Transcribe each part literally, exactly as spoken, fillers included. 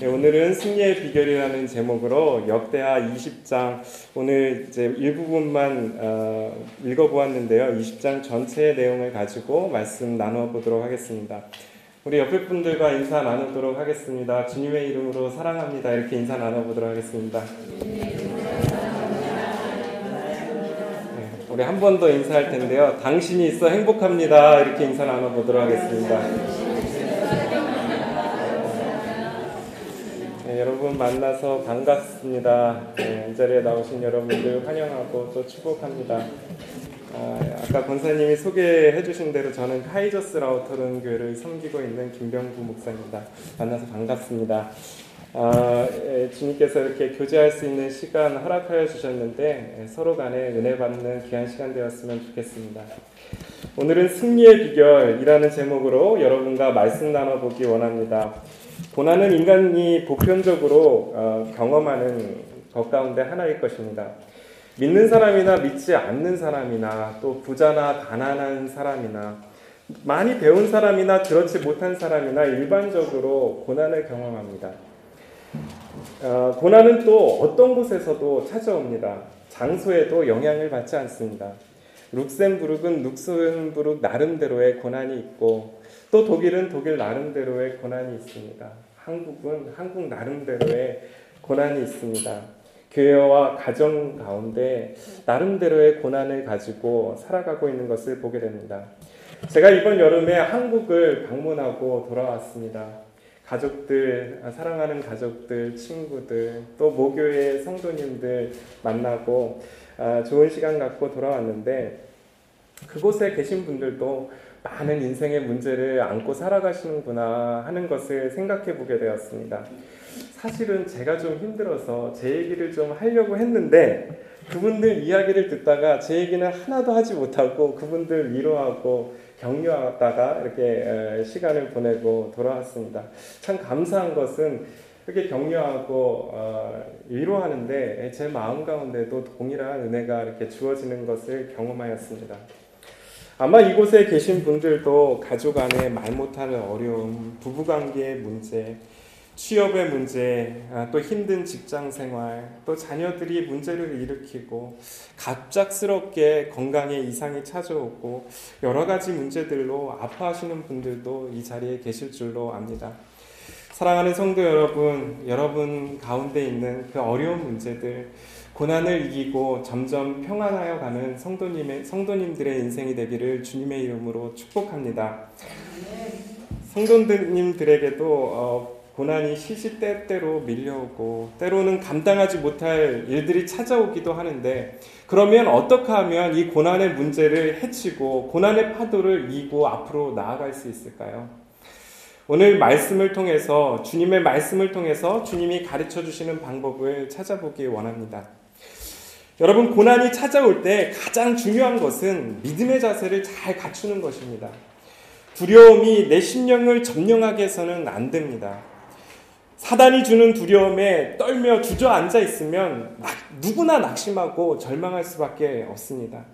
네, 오늘은 승리의 비결이라는 제목으로 역대하 이십 장 오늘 이제 일부분만 어, 읽어보았는데요. 이십 장 전체의 내용을 가지고 말씀 나눠보도록 하겠습니다. 우리 옆에 분들과 인사 나누도록 하겠습니다. 주님의 이름으로 사랑합니다. 이렇게 인사 나눠보도록 하겠습니다. 네, 우리 한 번 더 인사할 텐데요. 당신이 있어 행복합니다. 이렇게 인사 나눠보도록 하겠습니다. 네, 여러분 만나서 반갑습니다. 네, 이 자리에 나오신 여러분들 환영하고 또 축복합니다. 아, 아까 권사님이 소개해 주신 대로 저는 카이저스 라우터른 교회를 섬기고 있는 김병구 목사입니다. 만나서 반갑습니다. 아, 예, 주님께서 이렇게 교제할 수 있는 시간 허락하여 주셨는데 예, 서로 간에 은혜 받는 귀한 시간 되었으면 좋겠습니다. 오늘은 승리의 비결이라는 제목으로 여러분과 말씀 나눠보기 원합니다. 고난은 인간이 보편적으로 어, 경험하는 것 가운데 하나일 것입니다. 믿는 사람이나 믿지 않는 사람이나 또 부자나 가난한 사람이나 많이 배운 사람이나 그렇지 못한 사람이나 일반적으로 고난을 경험합니다. 어, 고난은 또 어떤 곳에서도 찾아옵니다. 장소에도 영향을 받지 않습니다. 룩셈부르크는 룩셈부르크 나름대로의 고난이 있고 또 독일은 독일 나름대로의 고난이 있습니다. 한국은 한국 나름대로의 고난이 있습니다. 교회와 가정 가운데 나름대로의 고난을 가지고 살아가고 있는 것을 보게 됩니다. 제가 이번 여름에 한국을 방문하고 돌아왔습니다. 가족들, 사랑하는 가족들, 친구들, 또 모교회 성도님들 만나고 좋은 시간 갖고 돌아왔는데 그곳에 계신 분들도 많은 인생의 문제를 안고 살아가시는구나 하는 것을 생각해 보게 되었습니다. 사실은 제가 좀 힘들어서 제 얘기를 좀 하려고 했는데 그분들 이야기를 듣다가 제 얘기는 하나도 하지 못하고 그분들 위로하고 격려하다가 이렇게 시간을 보내고 돌아왔습니다. 참 감사한 것은 그렇게 격려하고 위로하는데 제 마음 가운데도 동일한 은혜가 이렇게 주어지는 것을 경험하였습니다. 아마 이곳에 계신 분들도 가족 안에 말 못하는 어려움, 부부관계의 문제, 취업의 문제, 또 힘든 직장생활, 또 자녀들이 문제를 일으키고 갑작스럽게 건강에 이상이 찾아오고 여러 가지 문제들로 아파하시는 분들도 이 자리에 계실 줄로 압니다. 사랑하는 성도 여러분, 여러분 가운데 있는 그 어려운 문제들, 고난을 이기고 점점 평안하여 가는 성도님의, 성도님들의 인생이 되기를 주님의 이름으로 축복합니다. 성도님들에게도 고난이 시시때때로 밀려오고 때로는 감당하지 못할 일들이 찾아오기도 하는데 그러면 어떻게 하면 이 고난의 문제를 헤치고 고난의 파도를 이기고 앞으로 나아갈 수 있을까요? 오늘 말씀을 통해서 주님의 말씀을 통해서 주님이 가르쳐 주시는 방법을 찾아보기 원합니다. 여러분, 고난이 찾아올 때 가장 중요한 것은 믿음의 자세를 잘 갖추는 것입니다. 두려움이 내 심령을 점령하게 해서는 안 됩니다. 사단이 주는 두려움에 떨며 주저앉아 있으면 누구나 낙심하고 절망할 수밖에 없습니다.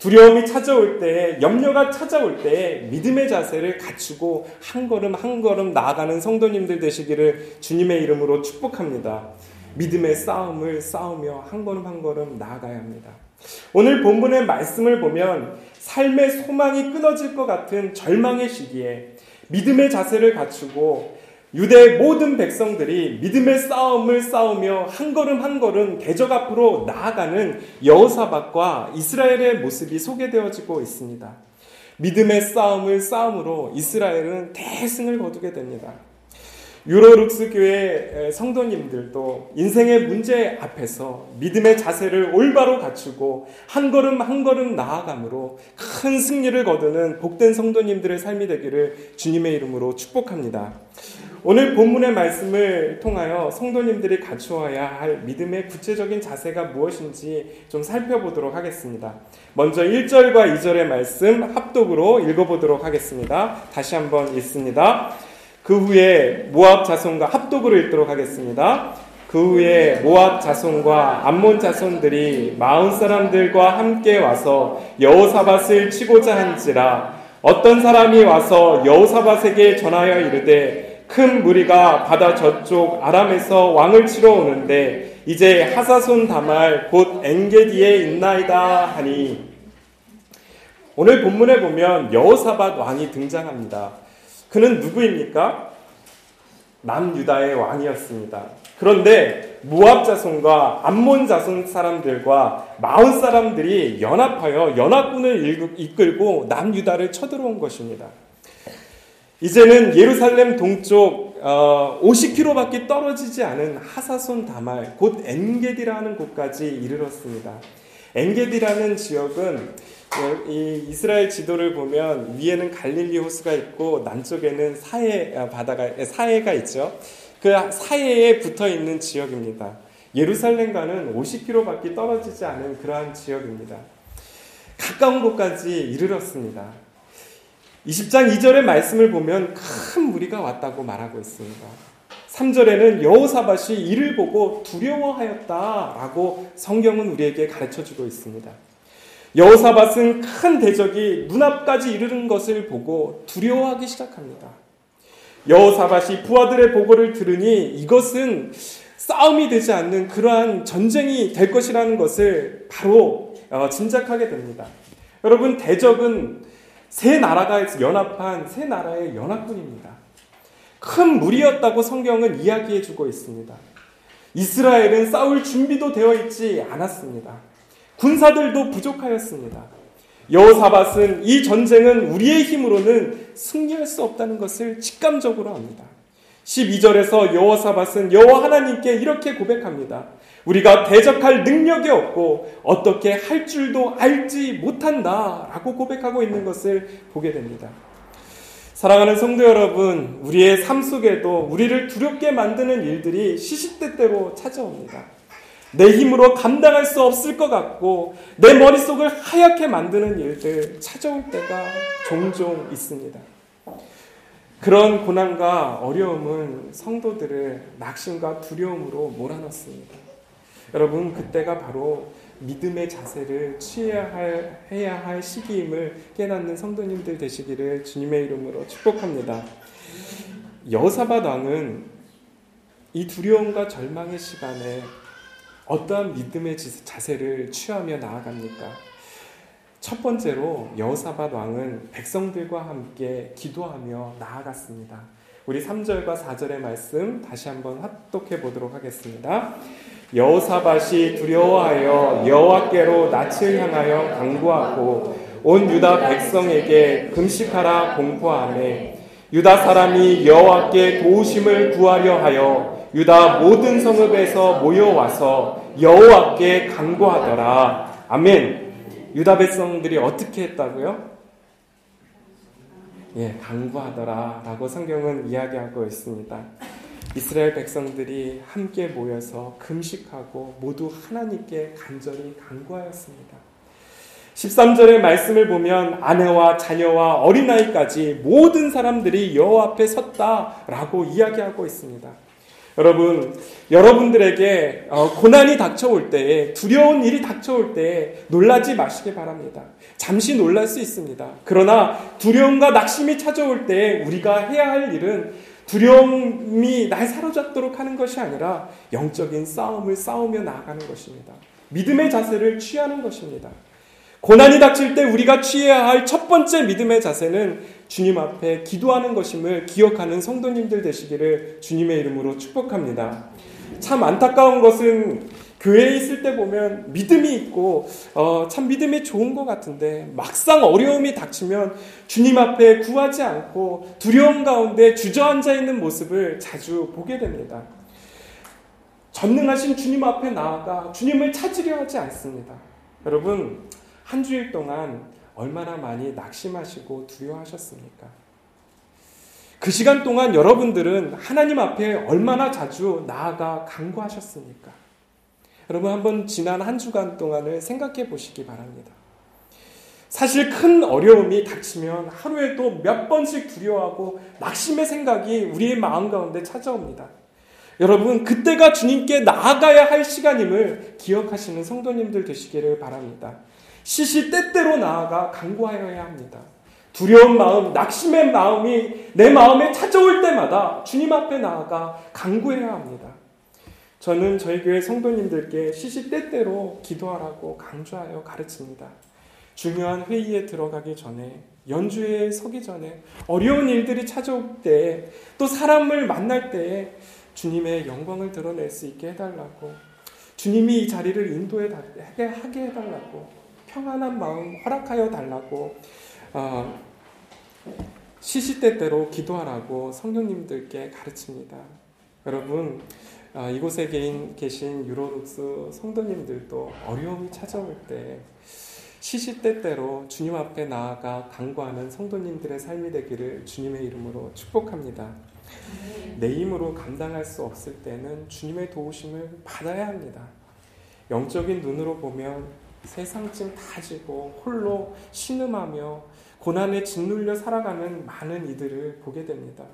두려움이 찾아올 때, 염려가 찾아올 때 믿음의 자세를 갖추고 한 걸음 한 걸음 나아가는 성도님들 되시기를 주님의 이름으로 축복합니다. 믿음의 싸움을 싸우며 한 걸음 한 걸음 나아가야 합니다. 오늘 본문의 말씀을 보면 삶의 소망이 끊어질 것 같은 절망의 시기에 믿음의 자세를 갖추고 유대의 모든 백성들이 믿음의 싸움을 싸우며 한 걸음 한 걸음 대적 앞으로 나아가는 여호사밧과 이스라엘의 모습이 소개되어지고 있습니다. 믿음의 싸움을 싸움으로 이스라엘은 대승을 거두게 됩니다. 유로룩스교회 성도님들도 인생의 문제 앞에서 믿음의 자세를 올바로 갖추고 한 걸음 한 걸음 나아감으로 큰 승리를 거두는 복된 성도님들의 삶이 되기를 주님의 이름으로 축복합니다. 오늘 본문의 말씀을 통하여 성도님들이 갖추어야 할 믿음의 구체적인 자세가 무엇인지 좀 살펴보도록 하겠습니다. 먼저 일 절과 이 절의 말씀 합독으로 읽어보도록 하겠습니다. 다시 한번 읽습니다. 그 후에 모압 자손과 합독으로 읽도록 하겠습니다. 그 후에 모압 자손과 암몬 자손들이 마온 사람들과 함께 와서 여호사밧을 치고자 한지라 어떤 사람이 와서 여호사밧에게 전하여 이르되 큰 무리가 바다 저쪽 아람에서 왕을 치러 오는데 이제 하사손 다말 곧 엔게디에 있나이다 하니. 오늘 본문에 보면 여호사밧 왕이 등장합니다. 그는 누구입니까? 남유다의 왕이었습니다. 그런데 모압 자손과 암몬 자손 사람들과 마온 사람들이 연합하여 연합군을 이끌고 남유다를 쳐들어온 것입니다. 이제는 예루살렘 동쪽 오십 킬로미터밖에 떨어지지 않은 하사손 다말, 곧 엔게디라는 곳까지 이르렀습니다. 엔게디라는 지역은 이 이스라엘 지도를 보면 위에는 갈릴리 호수가 있고 남쪽에는 사해 바다가 사해가 있죠. 그 사해에 붙어 있는 지역입니다. 예루살렘과는 오십 킬로미터밖에 떨어지지 않은 그러한 지역입니다. 가까운 곳까지 이르렀습니다. 이십 장 이 절의 말씀을 보면 큰 무리가 왔다고 말하고 있습니다. 삼 절에는 여호사밧이 이를 보고 두려워하였다라고 성경은 우리에게 가르쳐주고 있습니다. 여호사밧은 큰 대적이 눈앞까지 이르는 것을 보고 두려워하기 시작합니다. 여호사밧이 부하들의 보고를 들으니 이것은 싸움이 되지 않는 그러한 전쟁이 될 것이라는 것을 바로 짐작하게 됩니다. 여러분, 대적은 세 나라가 연합한 세 나라의 연합군입니다. 큰 무리였다고 성경은 이야기해주고 있습니다. 이스라엘은 싸울 준비도 되어 있지 않았습니다. 군사들도 부족하였습니다. 여호사밧은 이 전쟁은 우리의 힘으로는 승리할 수 없다는 것을 직감적으로 압니다. 십이 절에서 여호사밧은 여호와 하나님께 이렇게 고백합니다. 우리가 대적할 능력이 없고 어떻게 할 줄도 알지 못한다라고 고백하고 있는 것을 보게 됩니다. 사랑하는 성도 여러분, 우리의 삶 속에도 우리를 두렵게 만드는 일들이 시시때때로 찾아옵니다. 내 힘으로 감당할 수 없을 것 같고 내 머릿속을 하얗게 만드는 일들 찾아올 때가 종종 있습니다. 그런 고난과 어려움은 성도들을 낙심과 두려움으로 몰아넣습니다. 여러분, 그때가 바로 믿음의 자세를 취해야 할, 해야 할 시기임을 깨닫는 성도님들 되시기를 주님의 이름으로 축복합니다. 여호사밧 왕은 이 두려움과 절망의 시간에 어떠한 믿음의 자세를 취하며 나아갑니까? 첫 번째로 여호사밧 왕은 백성들과 함께 기도하며 나아갔습니다. 우리 삼 절과 사 절의 말씀 다시 한번 합독해 보도록 하겠습니다. 여호사밧이 두려워하여 여호와께로 낯을 향하여 강구하고 온 유다 백성에게 금식하라 공포하매 유다 사람이 여호와께 도우심을 구하려 하여 유다 모든 성읍에서 모여와서 여호와께 강구하더라. 아멘. 유다 백성들이 어떻게 했다고요? 예, 강구하더라 라고 성경은 이야기하고 있습니다. 이스라엘 백성들이 함께 모여서 금식하고 모두 하나님께 간절히 간구하였습니다. 십삼 절의 말씀을 보면 아내와 자녀와 어린아이까지 모든 사람들이 여호와 앞에 섰다라고 이야기하고 있습니다. 여러분, 여러분들에게 고난이 닥쳐올 때에, 두려운 일이 닥쳐올 때에 놀라지 마시기 바랍니다. 잠시 놀랄 수 있습니다. 그러나 두려움과 낙심이 찾아올 때에 우리가 해야 할 일은 두려움이 날 사로잡도록 하는 것이 아니라 영적인 싸움을 싸우며 나아가는 것입니다. 믿음의 자세를 취하는 것입니다. 고난이 닥칠 때 우리가 취해야 할 첫 번째 믿음의 자세는 주님 앞에 기도하는 것임을 기억하는 성도님들 되시기를 주님의 이름으로 축복합니다. 참 안타까운 것은 교회에 있을 때 보면 믿음이 있고 어, 참 믿음이 좋은 것 같은데 막상 어려움이 닥치면 주님 앞에 구하지 않고 두려움 가운데 주저앉아 있는 모습을 자주 보게 됩니다. 전능하신 주님 앞에 나아가 주님을 찾으려 하지 않습니다. 여러분, 한 주일 동안 얼마나 많이 낙심하시고 두려워하셨습니까? 그 시간 동안 여러분들은 하나님 앞에 얼마나 자주 나아가 간구하셨습니까? 여러분, 한번 지난 한 주간 동안을 생각해 보시기 바랍니다. 사실 큰 어려움이 닥치면 하루에도 몇 번씩 두려워하고 낙심의 생각이 우리의 마음 가운데 찾아옵니다. 여러분, 그때가 주님께 나아가야 할 시간임을 기억하시는 성도님들 되시기를 바랍니다. 시시때때로 나아가 간구하여야 합니다. 두려운 마음, 낙심의 마음이 내 마음에 찾아올 때마다 주님 앞에 나아가 간구해야 합니다. 저는 저희 교회 성도님들께 시시때때로 기도하라고 강조하여 가르칩니다. 중요한 회의에 들어가기 전에, 연주회에 서기 전에, 어려운 일들이 찾아올 때, 또 사람을 만날 때에 주님의 영광을 드러낼 수 있게 해달라고, 주님이 이 자리를 인도하게 하게 해달라고, 평안한 마음 허락하여 달라고, 어, 시시때때로 기도하라고 성령님들께 가르칩니다. 여러분, 어, 이곳에 계신 유로룩스 성도님들도 어려움이 찾아올 때 시시때때로 주님 앞에 나아가 간구하는 성도님들의 삶이 되기를 주님의 이름으로 축복합니다. 내 힘으로 감당할 수 없을 때는 주님의 도우심을 받아야 합니다. 영적인 눈으로 보면 세상쯤 다 지고 홀로 신음하며 고난에 짓눌려 살아가는 많은 이들을 보게 됩니다.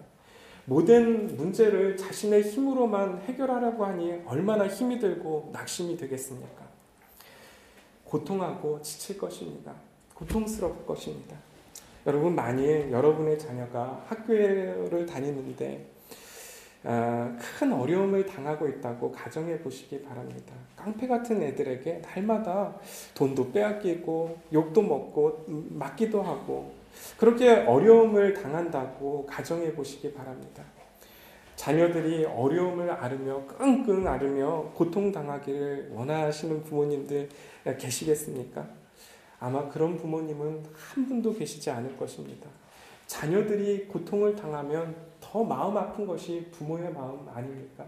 모든 문제를 자신의 힘으로만 해결하려고 하니 얼마나 힘이 들고 낙심이 되겠습니까? 고통하고 지칠 것입니다. 고통스러울 것입니다. 여러분, 만일 여러분의 자녀가 학교를 다니는데 큰 어려움을 당하고 있다고 가정해 보시기 바랍니다. 깡패 같은 애들에게 날마다 돈도 빼앗기고 욕도 먹고 맞기도 하고 그렇게 어려움을 당한다고 가정해 보시기 바랍니다. 자녀들이 어려움을 앓으며 끙끙 앓으며 고통당하기를 원하시는 부모님들 계시겠습니까? 아마 그런 부모님은 한 분도 계시지 않을 것입니다. 자녀들이 고통을 당하면 더 마음 아픈 것이 부모의 마음 아닙니까?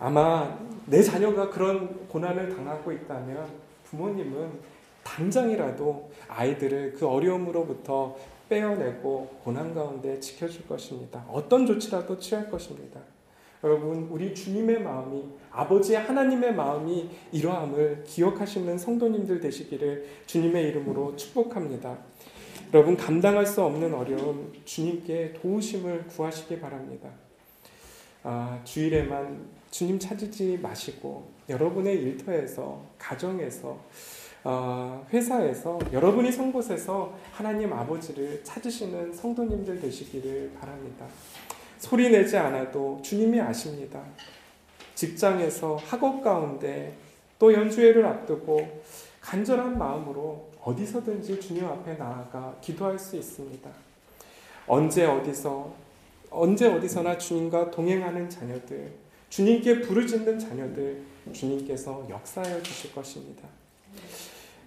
아마 내 자녀가 그런 고난을 당하고 있다면 부모님은 당장이라도 아이들을 그 어려움으로부터 빼어내고 고난 가운데 지켜줄 것입니다. 어떤 조치라도 취할 것입니다. 여러분, 우리 주님의 마음이, 아버지 하나님의 마음이 이러함을 기억하시는 성도님들 되시기를 주님의 이름으로 축복합니다. 여러분, 감당할 수 없는 어려움, 주님께 도우심을 구하시기 바랍니다. 아, 주일에만 주님 찾으지 마시고 여러분의 일터에서, 가정에서, 어, 회사에서, 여러분이 선 곳에서 하나님 아버지를 찾으시는 성도님들 되시기를 바랍니다. 소리 내지 않아도 주님이 아십니다. 직장에서, 학업 가운데, 또 연주회를 앞두고 간절한 마음으로 어디서든지 주님 앞에 나아가 기도할 수 있습니다. 언제 어디서, 언제 어디서나 주님과 동행하는 자녀들, 주님께 부르짖는 자녀들, 주님께서 역사하여 주실 것입니다.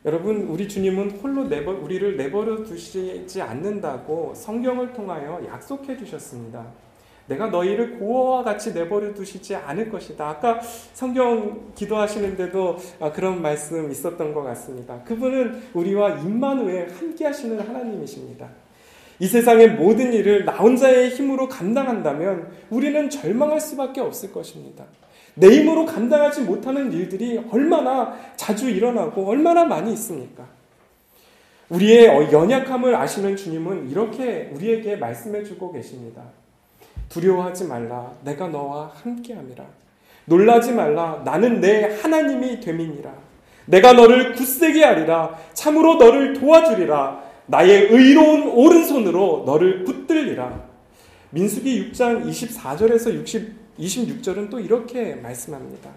여러분, 우리 주님은 홀로 내버, 우리를 내버려 두시지 않는다고 성경을 통하여 약속해 주셨습니다. 내가 너희를 고아와 같이 내버려 두시지 않을 것이다. 아까 성경 기도하시는데도 그런 말씀 있었던 것 같습니다. 그분은 우리와 임마누엘, 함께 하시는 하나님이십니다. 이 세상의 모든 일을 나 혼자의 힘으로 감당한다면 우리는 절망할 수밖에 없을 것입니다. 내 힘으로 감당하지 못하는 일들이 얼마나 자주 일어나고 얼마나 많이 있습니까? 우리의 연약함을 아시는 주님은 이렇게 우리에게 말씀해주고 계십니다. 두려워하지 말라. 내가 너와 함께함이라. 놀라지 말라. 나는 내 하나님이 됨이니라. 내가 너를 굳세게 하리라. 참으로 너를 도와주리라. 나의 의로운 오른손으로 너를 붙들리라. 민수기 육 장 이십사 절에서 이십육 절은 또 이렇게 말씀합니다.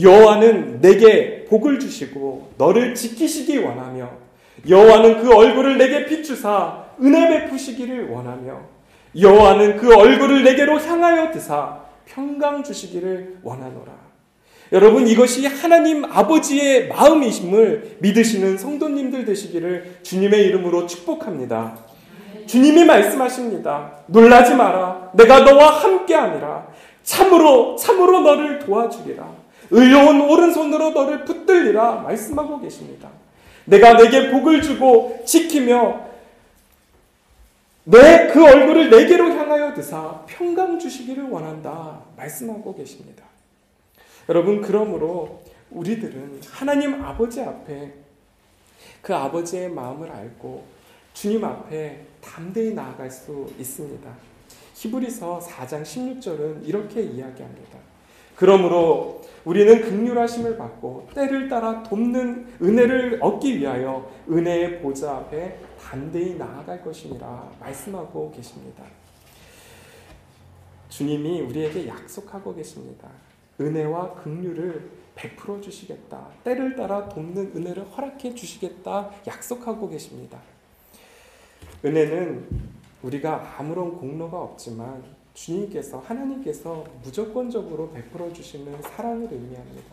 여호와는 내게 복을 주시고 너를 지키시기 원하며, 여호와는 그 얼굴을 내게 비추사 은혜 베푸시기를 원하며, 여호와는 그 얼굴을 내게로 향하여 드사 평강 주시기를 원하노라. 여러분, 이것이 하나님 아버지의 마음이심을 믿으시는 성도님들 되시기를 주님의 이름으로 축복합니다. 주님이 말씀하십니다. 놀라지 마라. 내가 너와 함께하니라. 참으로 참으로 너를 도와주리라. 의로운 오른손으로 너를 붙들리라 말씀하고 계십니다. 내가 내게 복을 주고 지키며 내 그 얼굴을 내게로 향하여 드사 평강 주시기를 원한다 말씀하고 계십니다. 여러분, 그러므로 우리들은 하나님 아버지 앞에 그 아버지의 마음을 알고 주님 앞에 담대히 나아갈 수 있습니다. 히브리서 사 장 십육 절은 이렇게 이야기합니다. 그러므로 우리는 긍휼하심을 받고 때를 따라 돕는 은혜를 얻기 위하여 은혜의 보좌 앞에 담대히 나아갈 것이니라 말씀하고 계십니다. 주님이 우리에게 약속하고 계십니다. 은혜와 긍휼을 베풀어 주시겠다. 때를 따라 돕는 은혜를 허락해 주시겠다. 약속하고 계십니다. 은혜는 우리가 아무런 공로가 없지만 주님께서, 하나님께서 무조건적으로 베풀어 주시는 사랑을 의미합니다.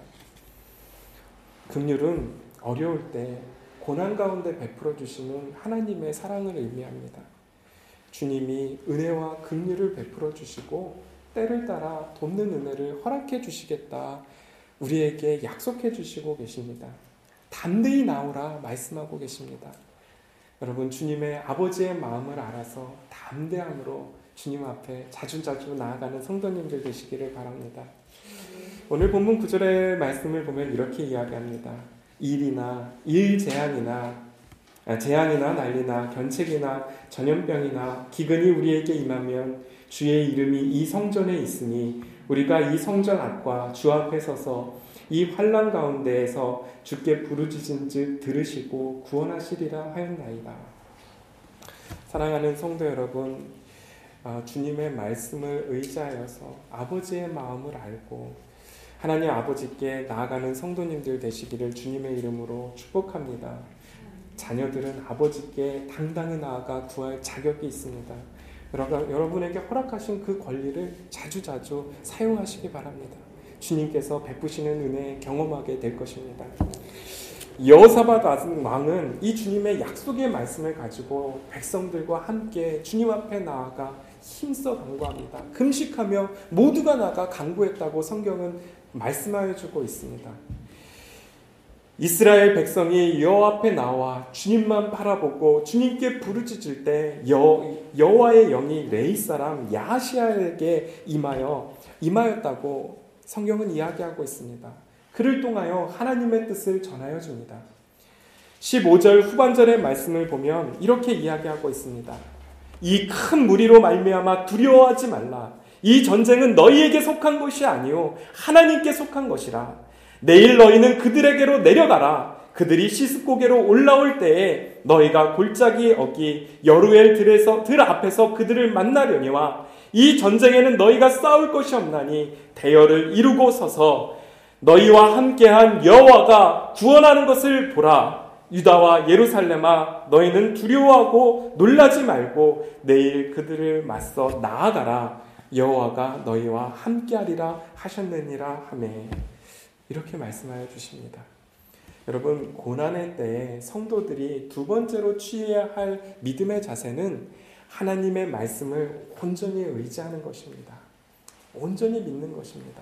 긍휼은 어려울 때 고난 가운데 베풀어 주시는 하나님의 사랑을 의미합니다. 주님이 은혜와 긍휼을 베풀어 주시고 때를 따라 돕는 은혜를 허락해 주시겠다, 우리에게 약속해 주시고 계십니다. 담대히 나오라 말씀하고 계십니다. 여러분, 주님의 아버지의 마음을 알아서 담대함으로 주님 앞에 자주자주 나아가는 성도님들 되시기를 바랍니다. 오늘 본문 구절의 말씀을 보면 이렇게 이야기합니다. 일이나 일 재앙이나 재앙이나 난리나 견책이나 전염병이나 기근이 우리에게 임하면 주의 이름이 이 성전에 있으니 우리가 이 성전 앞과 주 앞에 서서 이 환난 가운데에서 주께 부르짖은즉 들으시고 구원하시리라 하였나이다. 사랑하는 성도 여러분, 주님의 말씀을 의지하여서 아버지의 마음을 알고 하나님 아버지께 나아가는 성도님들 되시기를 주님의 이름으로 축복합니다. 자녀들은 아버지께 당당히 나아가 구할 자격이 있습니다. 여러분에게 허락하신 그 권리를 자주자주 사용하시기 바랍니다. 주님께서 베푸시는 은혜 경험하게 될 것입니다. 여호사밧 왕은 이 주님의 약속의 말씀을 가지고 백성들과 함께 주님 앞에 나아가 힘써 간구합니다. 금식하며 모두가 나가 간구했다고 성경은 말씀하여 주고 있습니다. 이스라엘 백성이 여호와 앞에 나와 주님만 바라보고 주님께 부르짖을 때 여, 여호와의 영이 레위 사람 야시야에게 임하여 임하였다고 성경은 이야기하고 있습니다. 그를 통하여 하나님의 뜻을 전하여 줍니다. 십오 절 후반절의 말씀을 보면 이렇게 이야기하고 있습니다. 이 큰 무리로 말미암아 두려워하지 말라. 이 전쟁은 너희에게 속한 것이 아니오 하나님께 속한 것이라. 내일 너희는 그들에게로 내려가라. 그들이 시습고개로 올라올 때에 너희가 골짜기에 어기 여루엘 들에서, 들 앞에서 그들을 만나려니와 이 전쟁에는 너희가 싸울 것이 없나니 대열을 이루고 서서 너희와 함께한 여호와가 구원하는 것을 보라. 유다와 예루살렘아, 너희는 두려워하고 놀라지 말고 내일 그들을 맞서 나아가라. 여호와가 너희와 함께하리라 하셨느니라 하며 이렇게 말씀하여 주십니다. 여러분, 고난의 때에 성도들이 두 번째로 취해야 할 믿음의 자세는 하나님의 말씀을 온전히 의지하는 것입니다. 온전히 믿는 것입니다.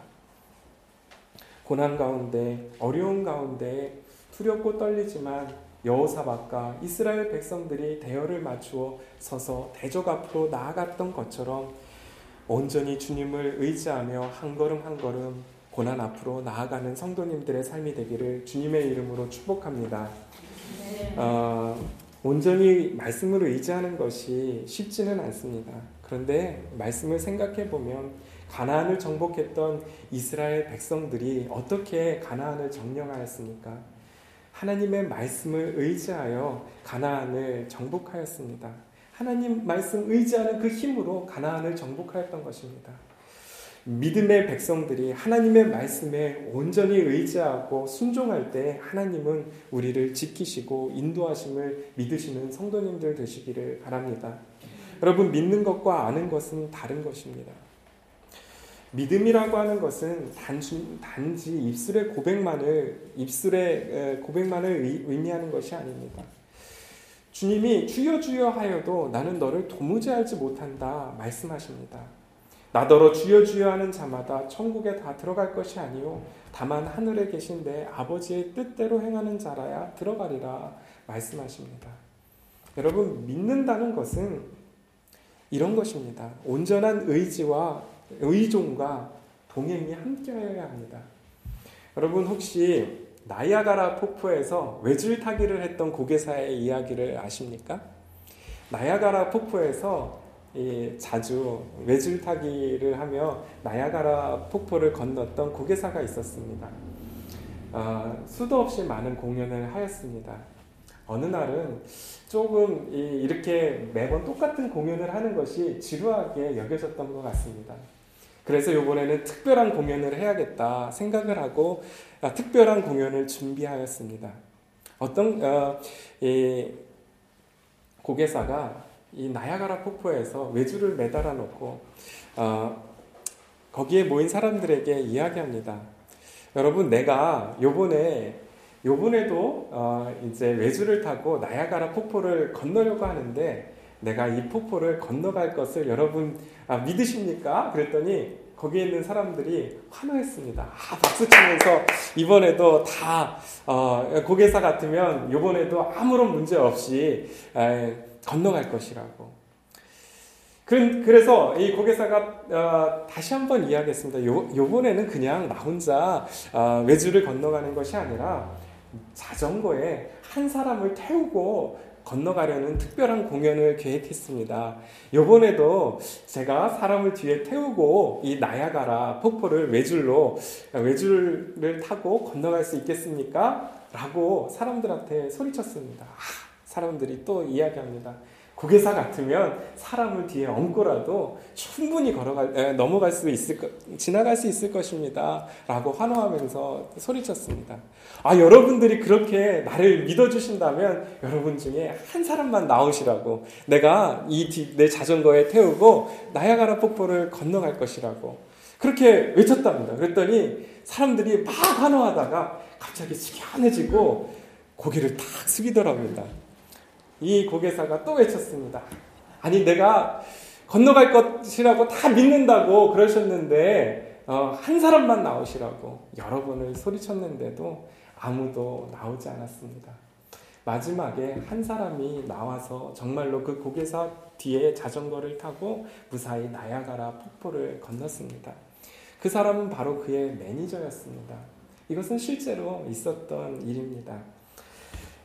고난 가운데, 어려운 가운데 두렵고 떨리지만 여호사밧과 이스라엘 백성들이 대열을 맞추어 서서 대적 앞으로 나아갔던 것처럼 온전히 주님을 의지하며 한 걸음 한 걸음 고난 앞으로 나아가는 성도님들의 삶이 되기를 주님의 이름으로 축복합니다. 어, 온전히 말씀으로 의지하는 것이 쉽지는 않습니다. 그런데 말씀을 생각해보면 가나안을 정복했던 이스라엘 백성들이 어떻게 가나안을 점령하였습니까? 하나님의 말씀을 의지하여 가나안을 정복하였습니다. 하나님 말씀 의지하는 그 힘으로 가나안을 정복하였던 것입니다. 믿음의 백성들이 하나님의 말씀에 온전히 의지하고 순종할 때 하나님은 우리를 지키시고 인도하심을 믿으시는 성도님들 되시기를 바랍니다. 여러분, 믿는 것과 아는 것은 다른 것입니다. 믿음이라고 하는 것은 단순, 단지 입술의 고백만을, 입술의 고백만을 의미하는 것이 아닙니다. 주님이 주여 주여 하여도 나는 너를 도무지 알지 못한다 말씀하십니다. 나더러 주여 주여 하는 자마다 천국에 다 들어갈 것이 아니오 다만 하늘에 계신 내 아버지의 뜻대로 행하는 자라야 들어가리라 말씀하십니다. 여러분, 믿는다는 것은 이런 것입니다. 온전한 의지와 의존과 동행이 함께여야 합니다. 여러분, 혹시 나이아가라 폭포에서 외줄 타기를 했던 고개사의 이야기를 아십니까? 나이아가라 폭포에서 이 자주 외줄타기를 하며 나이아가라 폭포를 건넜던 고개사가 있었습니다. 아, 수도 없이 많은 공연을 하였습니다. 어느 날은 조금 이, 이렇게 매번 똑같은 공연을 하는 것이 지루하게 여겨졌던 것 같습니다. 그래서 이번에는 특별한 공연을 해야겠다 생각을 하고 아, 특별한 공연을 준비하였습니다. 어떤 어, 이 고개사가 이 나이아가라 폭포에서 외줄을 매달아 놓고 어, 거기에 모인 사람들에게 이야기합니다. 여러분, 내가 요번에 요번에도 어, 이제 외줄을 타고 나이아가라 폭포를 건너려고 하는데 내가 이 폭포를 건너갈 것을 여러분 아, 믿으십니까? 그랬더니 거기에 있는 사람들이 환호했습니다. 아, 박수치면서 이번에도 다 어, 고개사 같으면 요번에도 아무런 문제 없이 에, 건너갈 것이라고. 그래서 이 고개사가 어, 다시 한번 이야기했습니다. 요, 요번에는 그냥 나 혼자 어, 외주를 건너가는 것이 아니라 자전거에 한 사람을 태우고 건너가려는 특별한 공연을 계획했습니다. 요번에도 제가 사람을 뒤에 태우고 이 나이아가라 폭포를 외줄로 외줄을 타고 건너갈 수 있겠습니까? 라고 사람들한테 소리쳤습니다. 사람들이 또 이야기합니다. 고개사 같으면 사람을 뒤에 얹고라도 충분히 걸어갈, 에, 넘어갈 수 있을, 지나갈 수 있을 것입니다. 라고 환호하면서 소리쳤습니다. 아, 여러분들이 그렇게 나를 믿어주신다면 여러분 중에 한 사람만 나오시라고. 내가 이 뒤, 내 자전거에 태우고 나이아가라 폭포를 건너갈 것이라고. 그렇게 외쳤답니다. 그랬더니 사람들이 막 환호하다가 갑자기 숙연해지고 고개를 탁 숙이더랍니다. 이 고개사가 또 외쳤습니다. 아니, 내가 건너갈 것이라고 다 믿는다고 그러셨는데 어, 한 사람만 나오시라고 여러 번을 소리쳤는데도 아무도 나오지 않았습니다. 마지막에 한 사람이 나와서 정말로 그 고개사 뒤에 자전거를 타고 무사히 나이아가라 폭포를 건넜습니다. 그 사람은 바로 그의 매니저였습니다. 이것은 실제로 있었던 일입니다.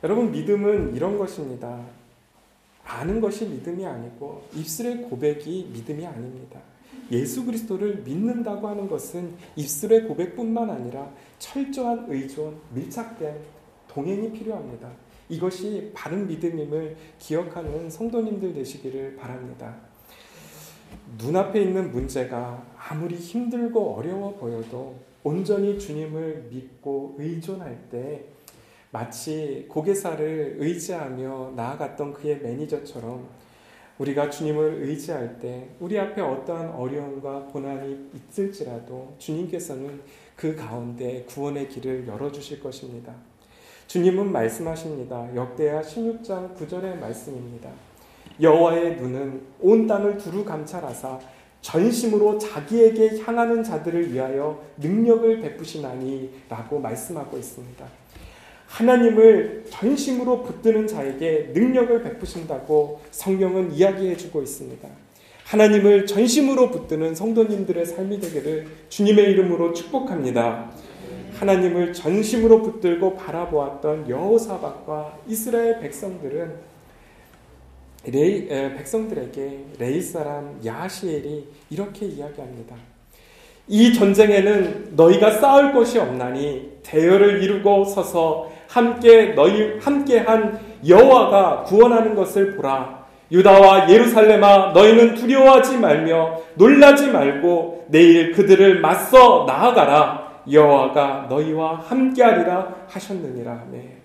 여러분, 믿음은 이런 것입니다. 아는 것이 믿음이 아니고 입술의 고백이 믿음이 아닙니다. 예수 그리스도를 믿는다고 하는 것은 입술의 고백뿐만 아니라 철저한 의존, 밀착된 동행이 필요합니다. 이것이 바른 믿음임을 기억하는 성도님들 되시기를 바랍니다. 눈앞에 있는 문제가 아무리 힘들고 어려워 보여도 온전히 주님을 믿고 의존할 때 마치 고개사를 의지하며 나아갔던 그의 매니저처럼 우리가 주님을 의지할 때 우리 앞에 어떠한 어려움과 고난이 있을지라도 주님께서는 그 가운데 구원의 길을 열어주실 것입니다. 주님은 말씀하십니다. 역대하 십육 장 구 절의 말씀입니다. 여호와의 눈은 온 땅을 두루 감찰하사 전심으로 자기에게 향하는 자들을 위하여 능력을 베푸시나니 라고 말씀하고 있습니다. 하나님을 전심으로 붙드는 자에게 능력을 베푸신다고 성경은 이야기해주고 있습니다. 하나님을 전심으로 붙드는 성도님들의 삶이 되기를 주님의 이름으로 축복합니다. 하나님을 전심으로 붙들고 바라보았던 여호사밧과 이스라엘 백성들은 레이, 에, 백성들에게 레이 사람 야하시엘이 이렇게 이야기합니다. 이 전쟁에는 너희가 싸울 것이 없나니 대열을 이루고 서서 함께 너희 함께한 여호와가 구원하는 것을 보라. 유다와 예루살렘아, 너희는 두려워하지 말며 놀라지 말고 내일 그들을 맞서 나아가라. 여호와가 너희와 함께하리라 하셨느니라. 네.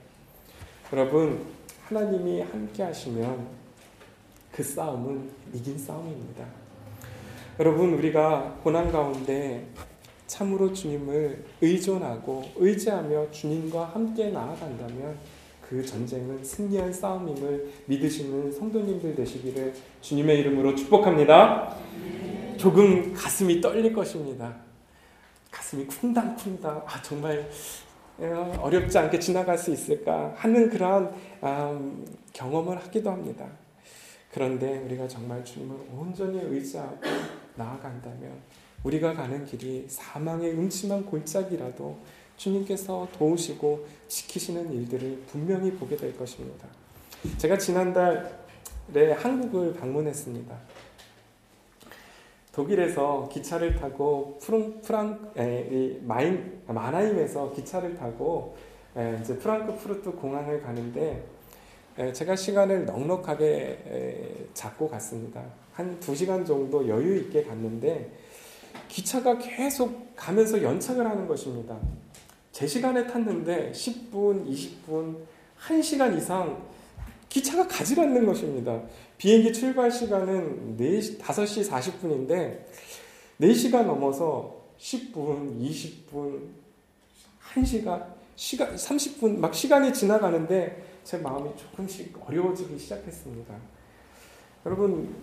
여러분, 하나님이 함께하시면 그 싸움은 이긴 싸움입니다. 여러분, 우리가 고난 가운데 참으로 주님을 의존하고 의지하며 주님과 함께 나아간다면 그 전쟁은 승리할 싸움임을 믿으시는 성도님들 되시기를 주님의 이름으로 축복합니다. 조금 가슴이 떨릴 것입니다. 가슴이 쿵당쿵당, 아, 정말 어렵지 않게 지나갈 수 있을까 하는 그러한 음, 경험을 하기도 합니다. 그런데 우리가 정말 주님을 온전히 의지하고 나아간다면 우리가 가는 길이 사망의 음침한 골짜기라도 주님께서 도우시고 지키시는 일들을 분명히 보게 될 것입니다. 제가 지난달에 한국을 방문했습니다. 독일에서 기차를 타고 프랑, 프랑 에, 마인, 마나임에서 기차를 타고 에, 이제 프랑크푸르트 공항을 가는데 에, 제가 시간을 넉넉하게 에, 잡고 갔습니다. 한 두 시간 정도 여유 있게 갔는데 기차가 계속 가면서 연착을 하는 것입니다. 제 시간에 탔는데 십 분, 이십 분, 한 시간 이상 기차가 가지 않는 것입니다. 비행기 출발 시간은 다섯 시 사십 분인데 네 시가 넘어서 십 분, 이십 분, 한 시간, 시간, 삼십 분 막 시간이 지나가는데 제 마음이 조금씩 어려워지기 시작했습니다. 여러분,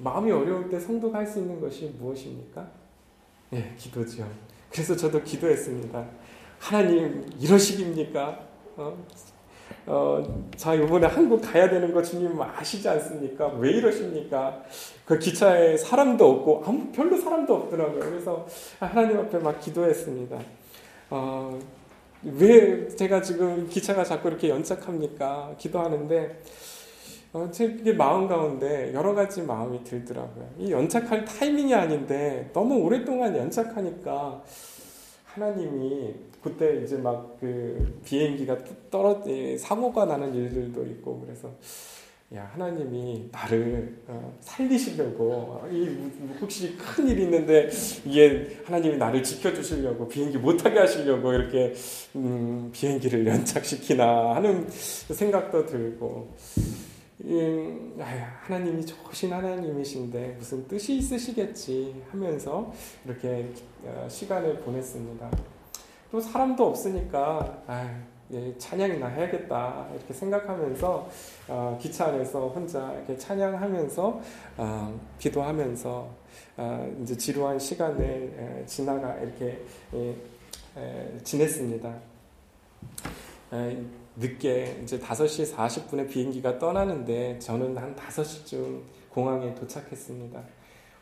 마음이 어려울 때 성도가 할 수 있는 것이 무엇입니까? 예, 기도죠. 그래서 저도 기도했습니다. 하나님, 이러시깁니까? 어? 어, 자, 이번에 한국 가야 되는 거 주님 아시지 않습니까? 왜 이러십니까? 그 기차에 사람도 없고 아무 별로 사람도 없더라고요. 그래서 하나님 앞에 막 기도했습니다. 어, 왜 제가 지금 기차가 자꾸 이렇게 연착합니까? 기도하는데 어, 제 마음 가운데 여러 가지 마음이 들더라고요. 이 연착할 타이밍이 아닌데 너무 오랫동안 연착하니까 하나님이 그때 이제 막 그 비행기가 떨어 사고가 나는 일들도 있고 그래서 야, 하나님이 나를 살리시려고 이 혹시 큰 일이 있는데 이게 하나님이 나를 지켜주시려고 비행기 못하게 하시려고 이렇게 음, 비행기를 연착시키나 하는 생각도 들고 음, 아유, 하나님이 좋으신 하나님이신데 무슨 뜻이 있으시겠지 하면서 이렇게 시간을 보냈습니다. 또 사람도 없으니까 아유, 예, 찬양이나 해야겠다 이렇게 생각하면서 어, 기차 안에서 혼자 이렇게 찬양하면서 어, 기도하면서 어, 이제 지루한 시간을 에, 지나가 이렇게 에, 에, 지냈습니다. 에, 늦게 이제 다섯 시 사십 분에 비행기가 떠나는데 저는 한 다섯 시쯤 공항에 도착했습니다.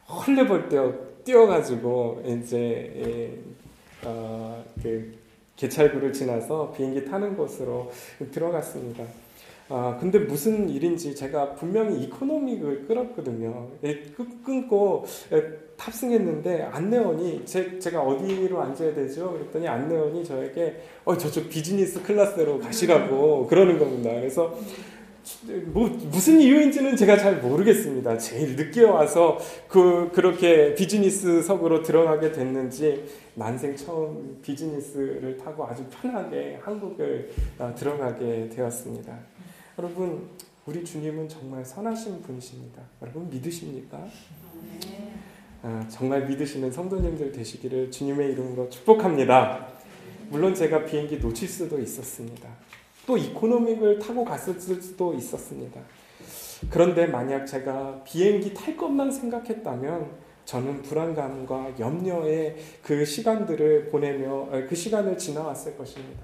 헐레벌떡 뛰어가지고 이제 어, 그 개찰구를 지나서 비행기 타는 곳으로 들어갔습니다. 아, 근데 무슨 일인지 제가 분명히 이코노믹을 끌었거든요. 끊고 탑승했는데 안내원이 제, 제가 어디로 앉아야 되죠? 그랬더니 안내원이 저에게 어, 저쪽 비즈니스 클래스로 가시라고 그러는 겁니다. 그래서 뭐, 무슨 이유인지는 제가 잘 모르겠습니다. 제일 늦게 와서 그, 그렇게 비즈니스석으로 들어가게 됐는지 난생 처음 비즈니스를 타고 아주 편하게 한국을 어, 들어가게 되었습니다. 여러분, 우리 주님은 정말 선하신 분이십니다. 여러분 믿으십니까? 네. 아, 정말 믿으시는 성도님들 되시기를 주님의 이름으로 축복합니다. 물론 제가 비행기 놓칠 수도 있었습니다. 또 이코노믹을 타고 갔을 수도 있었습니다. 그런데 만약 제가 비행기 탈 것만 생각했다면 저는 불안감과 염려의 그 시간들을 보내며 그 시간을 지나왔을 것입니다.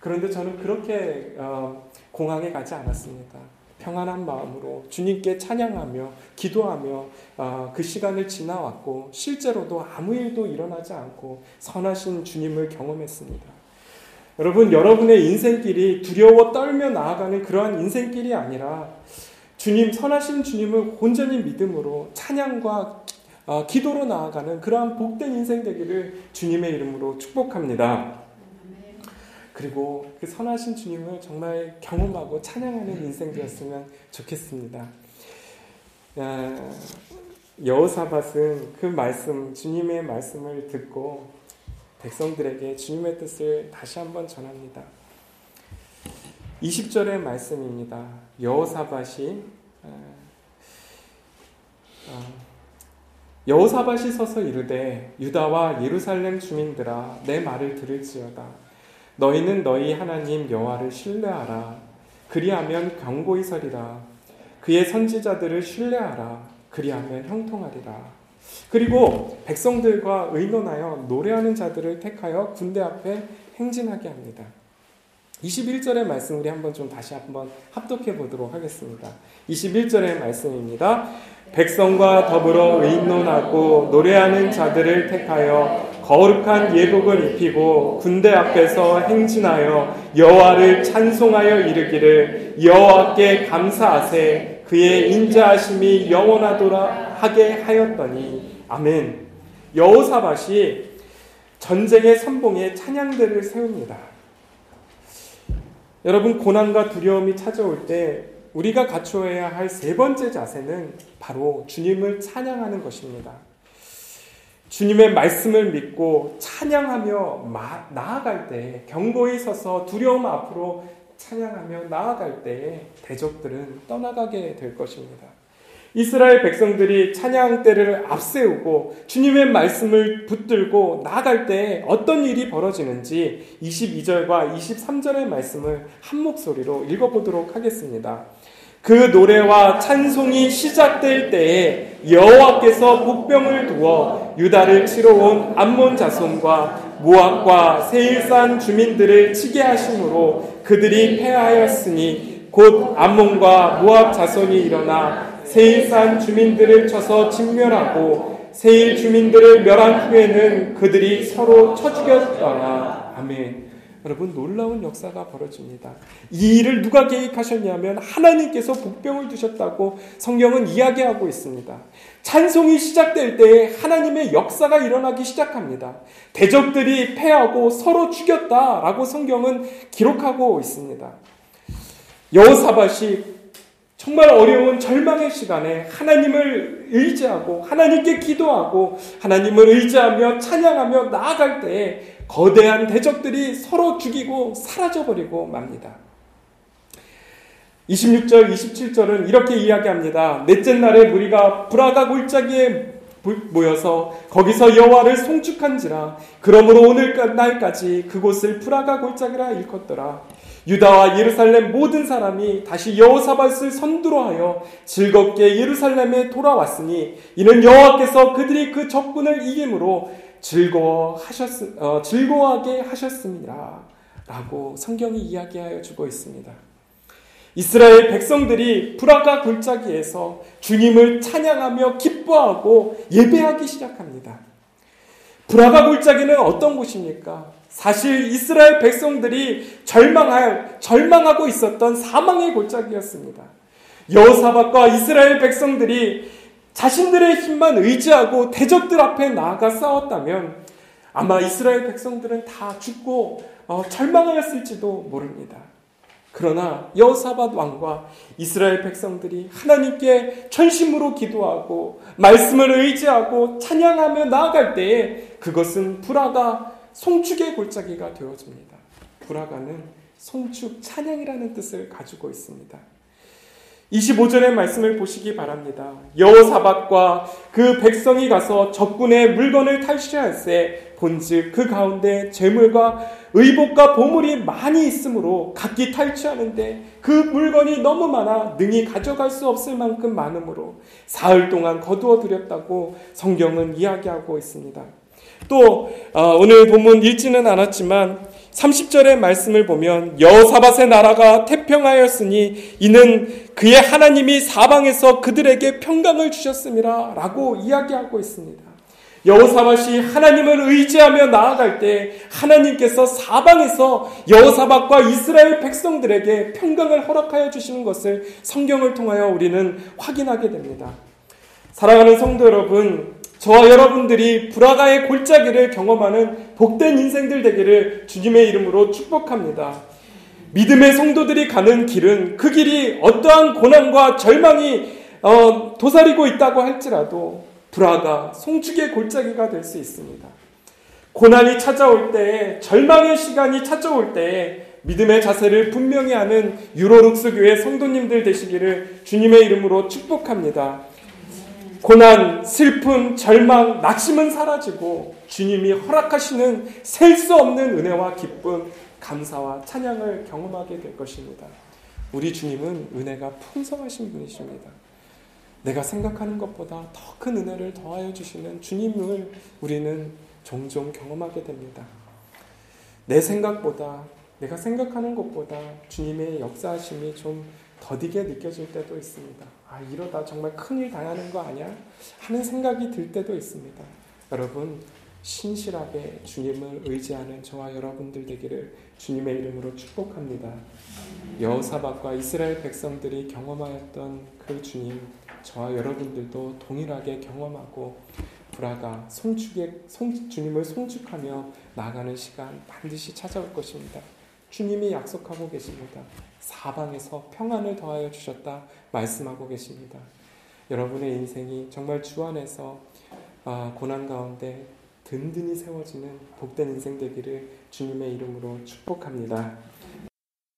그런데 저는 그렇게 어, 공항에 가지 않았습니다. 평안한 마음으로 주님께 찬양하며 기도하며 어, 그 시간을 지나왔고 실제로도 아무 일도 일어나지 않고 선하신 주님을 경험했습니다. 여러분, 여러분의 인생길이 두려워 떨며 나아가는 그러한 인생길이 아니라 주님, 선하신 주님을 온전히 믿음으로 찬양과 어, 기도로 나아가는 그러한 복된 인생 되기를 주님의 이름으로 축복합니다. 그리고 그 선하신 주님을 정말 경험하고 찬양하는 인생이었으면 좋겠습니다. 여호사밧은 그 말씀, 주님의 말씀을 듣고 백성들에게 주님의 뜻을 다시 한번 전합니다. 이십 절의 말씀입니다. 여호사밧이 여호사밧이 서서 이르되 유다와 예루살렘 주민들아 내 말을 들을지어다. 너희는 너희 하나님 여호와를 신뢰하라. 그리하면 견고히 서리라. 그의 선지자들을 신뢰하라. 그리하면 형통하리라. 그리고 백성들과 의논하여 노래하는 자들을 택하여 군대 앞에 행진하게 합니다. 이십일 절의 말씀 우리 한번 좀 다시 한번 합독해 보도록 하겠습니다. 이십일 절의 말씀입니다. 백성과 더불어 의논하고 노래하는 자들을 택하여 거룩한 예복을 입히고 군대 앞에서 행진하여 여호와를 찬송하여 이르기를 여호와께 감사하세. 그의 인자하심이 영원하도라 하게 하였더니 아멘. 여호사밧이 전쟁의 선봉에 찬양대를 세웁니다. 여러분, 고난과 두려움이 찾아올 때 우리가 갖추어야 할 세 번째 자세는 바로 주님을 찬양하는 것입니다. 주님의 말씀을 믿고 찬양하며 나아갈 때, 경고에 서서 두려움 앞으로 찬양하며 나아갈 때에 대적들은 떠나가게 될 것입니다. 이스라엘 백성들이 찬양대를 앞세우고 주님의 말씀을 붙들고 나아갈 때에 어떤 일이 벌어지는지 이십이 절과 이십삼 절의 말씀을 한 목소리로 읽어보도록 하겠습니다. 그 노래와 찬송이 시작될 때에 여호와께서 복병을 두어 유다를 치러 온 암몬 자손과 모압과 세일산 주민들을 치게 하심으로 그들이 패하였으니 곧 암몬과 모압 자손이 일어나 세일산 주민들을 쳐서 진멸하고 세일 주민들을 멸한 후에는 그들이 서로 쳐 죽였더라. 아멘. 여러분, 놀라운 역사가 벌어집니다. 이 일을 누가 계획하셨냐면 하나님께서 복병을 두셨다고 성경은 이야기하고 있습니다. 찬송이 시작될 때에 하나님의 역사가 일어나기 시작합니다. 대적들이 패하고 서로 죽였다라고 성경은 기록하고 있습니다. 여호사밧이 정말 어려운 절망의 시간에 하나님을 의지하고 하나님께 기도하고 하나님을 의지하며 찬양하며 나아갈 때에 거대한 대적들이 서로 죽이고 사라져버리고 맙니다. 이십육 절, 이십칠 절은 이렇게 이야기합니다. 넷째 날에 무리가 브라가 골짜기에 모여서 거기서 여호와를 송축한지라. 그러므로 오늘날까지 그곳을 브라가 골짜기라 일컫더라. 유다와 예루살렘 모든 사람이 다시 여호사밧을 선두로하여 즐겁게 예루살렘에 돌아왔으니 이는 여호와께서 그들이 그 적군을 이김으로 즐거워하셨, 어, 즐거워하게 하셨습니다. 라고 성경이 이야기하여 주고 있습니다. 이스라엘 백성들이 브라가 골짜기에서 주님을 찬양하며 기뻐하고 예배하기 시작합니다. 브라가 골짜기는 어떤 곳입니까? 사실 이스라엘 백성들이 절망할, 절망하고 있었던 사망의 골짜기였습니다. 여호사밧과 이스라엘 백성들이 자신들의 힘만 의지하고 대적들 앞에 나아가 싸웠다면 아마 이스라엘 백성들은 다 죽고 어, 절망하였을지도 모릅니다. 그러나 여호사밧 왕과 이스라엘 백성들이 하나님께 전심으로 기도하고 말씀을 의지하고 찬양하며 나아갈 때에 그것은 브라가 송축의 골짜기가 되어집니다. 브라가는 송축 찬양이라는 뜻을 가지고 있습니다. 이십오 절의 말씀을 보시기 바랍니다. 여호사밧과 그 백성이 가서 적군의 물건을 탈취할세 본즉 그 가운데 재물과 의복과 보물이 많이 있으므로 각기 탈취하는데 그 물건이 너무 많아 능히 가져갈 수 없을 만큼 많으므로 사흘 동안 거두어 들였다고 성경은 이야기하고 있습니다. 또 오늘 본문 읽지는 않았지만 삼십 절의 말씀을 보면 여호사밧의 나라가 태평하였으니 이는 그의 하나님이 사방에서 그들에게 평강을 주셨음이라 라고 이야기하고 있습니다. 여호사밧이 하나님을 의지하며 나아갈 때 하나님께서 사방에서 여호사밧과 이스라엘 백성들에게 평강을 허락하여 주시는 것을 성경을 통하여 우리는 확인하게 됩니다. 사랑하는 성도 여러분, 저와 여러분들이 브라가의 골짜기를 경험하는 복된 인생들 되기를 주님의 이름으로 축복합니다. 믿음의 성도들이 가는 길은 그 길이 어떠한 고난과 절망이 어, 도사리고 있다고 할지라도 브라가 송축의 골짜기가 될 수 있습니다. 고난이 찾아올 때에, 절망의 시간이 찾아올 때에 믿음의 자세를 분명히 하는 유로룩스교의 성도님들 되시기를 주님의 이름으로 축복합니다. 고난, 슬픔, 절망, 낙심은 사라지고 주님이 허락하시는 셀 수 없는 은혜와 기쁨, 감사와 찬양을 경험하게 될 것입니다. 우리 주님은 은혜가 풍성하신 분이십니다. 내가 생각하는 것보다 더 큰 은혜를 더하여 주시는 주님을 우리는 종종 경험하게 됩니다. 내 생각보다, 내가 생각하는 것보다 주님의 역사하심이 좀 더디게 느껴질 때도 있습니다. 아, 이러다 정말 큰일 당하는 거 아니야? 하는 생각이 들 때도 있습니다. 여러분, 신실하게 주님을 의지하는 저와 여러분들 되기를 주님의 이름으로 축복합니다. 여호사밧과 이스라엘 백성들이 경험하였던 그 주님, 저와 여러분들도 동일하게 경험하고 브라가 송축의, 송, 주님을 송축하며 나아가는 시간 반드시 찾아올 것입니다. 주님이 약속하고 계십니다. 사방에서 평안을 더하여 주셨다 말씀하고 계십니다. 여러분의 인생이 정말 주 안에서 고난 가운데 든든히 세워지는 복된 인생 되기를 주님의 이름으로 축복합니다.